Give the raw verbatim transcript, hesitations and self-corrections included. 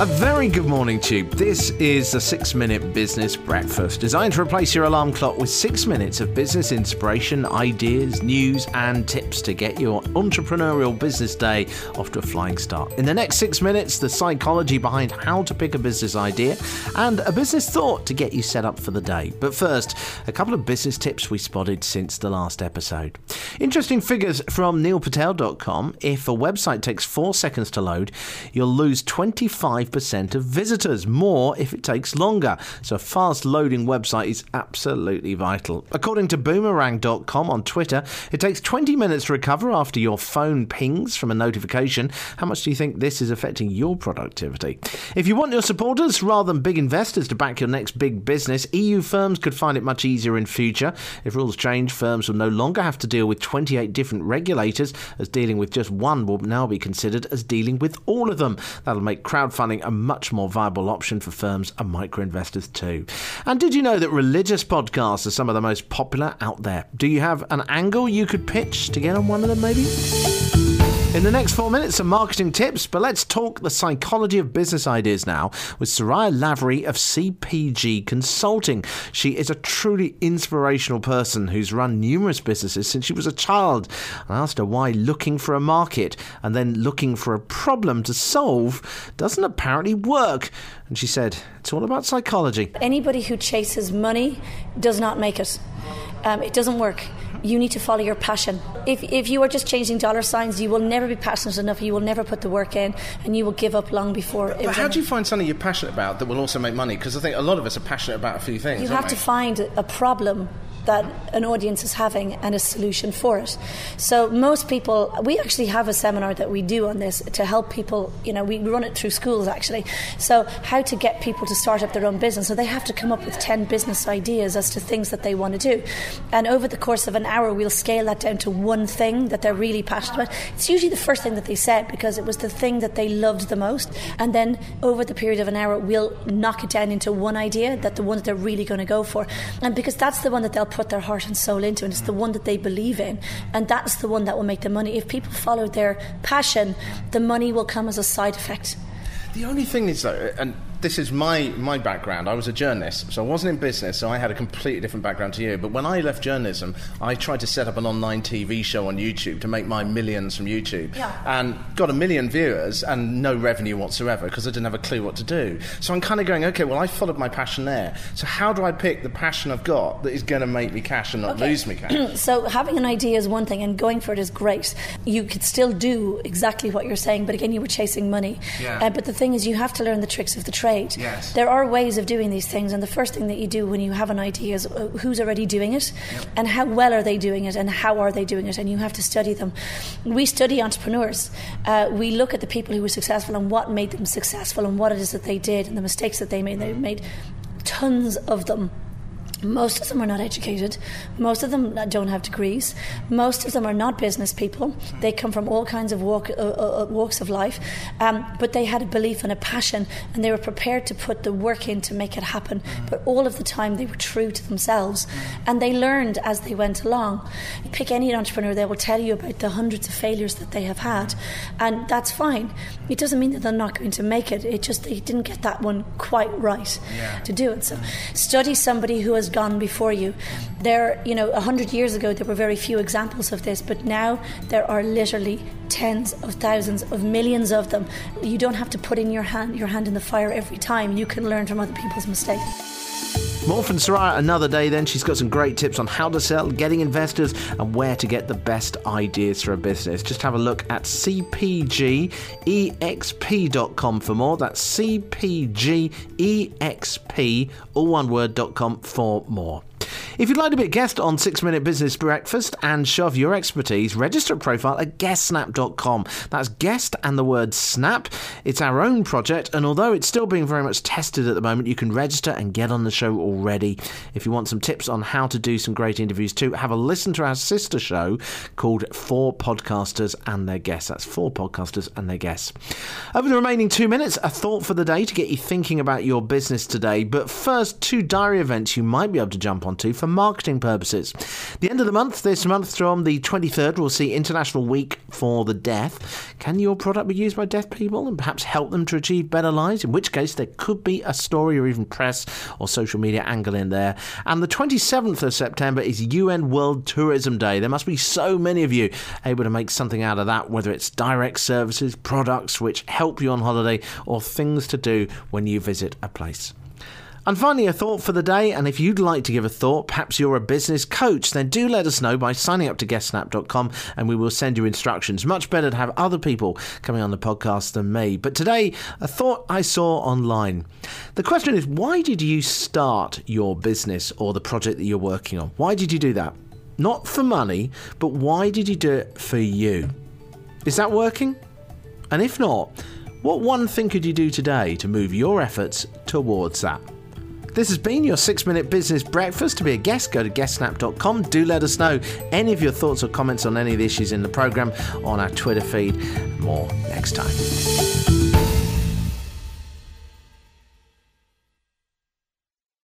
A very good morning, Tube. This is the six-minute business breakfast, designed to replace your alarm clock with six minutes of business inspiration, ideas, news, and tips to get your entrepreneurial business day off to a flying start. In the next six minutes, the psychology behind how to pick a business idea and a business thought to get you set up for the day. But first, a couple of business tips we spotted since the last episode. Interesting figures from neil patel dot com. If a website takes four seconds to load, you'll lose twenty-five percent of visitors, more if it takes longer. So a fast loading website is absolutely vital. According to Boomerang dot com on Twitter, it takes twenty minutes to recover after your phone pings from a notification. How much do you think this is affecting your productivity? If you want your supporters rather than big investors to back your next big business, E U firms could find it much easier in future. If rules change, firms will no longer have to deal with twenty-eight different regulators, as dealing with just one will now be considered as dealing with all of them. That'll make crowdfunding a much more viable option for firms and microinvestors too. And did you know that religious podcasts are some of the most popular out there? Do you have an angle you could pitch to get on one of them, maybe? In the next four minutes, some marketing tips, but let's talk the psychology of business ideas now with Soraya Lavery of C P G Consulting. She is a truly inspirational person who's run numerous businesses since she was a child. I asked her why looking for a market and then looking for a problem to solve doesn't apparently work. And she said, it's all about psychology. Anybody who chases money does not make it. Um, it doesn't work. You need to follow your passion. If if you are just changing dollar signs, you will never be passionate enough, you will never put the work in, and you will give up long before. But, but how do you find something you're passionate about that will also make money? Because I think a lot of us are passionate about a few things. You have we? to find a problem that an audience is having and a solution for it. So most people, we actually have a seminar that we do on this to help people, you know, we run it through schools actually. So how to get people to start up their own business. So they have to come up with ten business ideas as to things that they want to do. And over the course of an hour, we'll scale that down to one thing that they're really passionate about. It's usually the first thing that they said because it was the thing that they loved the most. And then over the period of an hour, we'll knock it down into one idea, that the one that they're really going to go for. And because that's the one that they'll put their heart and soul into, and it's the one that they believe in, and that's the one that will make the money. If people follow their passion, the money will come as a side effect. The only thing is though, and this is my, my background, I was a journalist, so I wasn't in business, so I had a completely different background to you, but when I left journalism, I tried to set up an online T V show on YouTube to make my millions from YouTube, yeah. and got a million viewers and no revenue whatsoever, because I didn't have a clue what to do. So I'm kind of going, okay, well I followed my passion there, so how do I pick the passion I've got that is going to make me cash and not okay. lose me cash? So having an idea is one thing, and going for it is great. You could still do exactly what you're saying, but again, you were chasing money. Yeah. Uh, but the thing is, you have to learn the tricks of the trade. Yes. There are ways of doing these things, and the first thing that you do when you have an idea is uh, who's already doing it, yep. and how well are they doing it, and how are they doing it, and you have to study them. We study entrepreneurs. Uh, we look at the people who were successful and what made them successful and what it is that they did and the mistakes that they made. They made tons of them. Most of them are not educated. Most of them don't have degrees. Most of them are not business people. They come from all kinds of walk, uh, uh, walks of life. Um, but they had a belief and a passion, and they were prepared to put the work in to make it happen. But all of the time, they were true to themselves. And they learned as they went along. Pick any entrepreneur, they will tell you about the hundreds of failures that they have had. And that's fine. It doesn't mean that they're not going to make it. It just, they didn't get that one quite right yeah. to do it. So study somebody who has gone before you. There, you know, a hundred years ago there were very few examples of this, but now there are literally tens of thousands of millions of them. You don't have to put in your hand your hand in the fire every time. You can learn from other people's mistakes. More from Soraya another day then. She's got some great tips on how to sell, getting investors, and where to get the best ideas for a business. Just have a look at c p g e x p dot com for more. That's c p g e x p, all one word, dot com for more. If you'd like to be a guest on six-Minute Business Breakfast and show off your expertise, register a profile at guest snap dot com. That's guest and the word snap. It's our own project, and although it's still being very much tested at the moment, you can register and get on the show already. If you want some tips on how to do some great interviews too, have a listen to our sister show called Four Podcasters and Their Guests. That's Four Podcasters and Their Guests. Over the remaining two minutes, a thought for the day to get you thinking about your business today. But first, two diary events you might be able to jump onto for marketing purposes. The end of the month, this month from the twenty-third, we'll see International Week for the Deaf. Can your product be used by deaf people and perhaps help them to achieve better lives? In which case, there could be a story or even press or social media angle in there. And the twenty-seventh of September is U N World Tourism Day. There must be so many of you able to make something out of that, whether it's direct services, products which help you on holiday, or things to do when you visit a place. And finally, a thought for the day, and if you'd like to give a thought, perhaps you're a business coach, then do let us know by signing up to guest snap dot com and we will send you instructions. Much better to have other people coming on the podcast than me. But today, a thought I saw online. The question is, why did you start your business or the project that you're working on? Why did you do that? Not for money, but why did you do it for you? Is that working? And if not, what one thing could you do today to move your efforts towards that? This has been your six-minute business breakfast. To be a guest, go to guest snap dot com. Do let us know any of your thoughts or comments on any of the issues in the programme on our Twitter feed. More next time.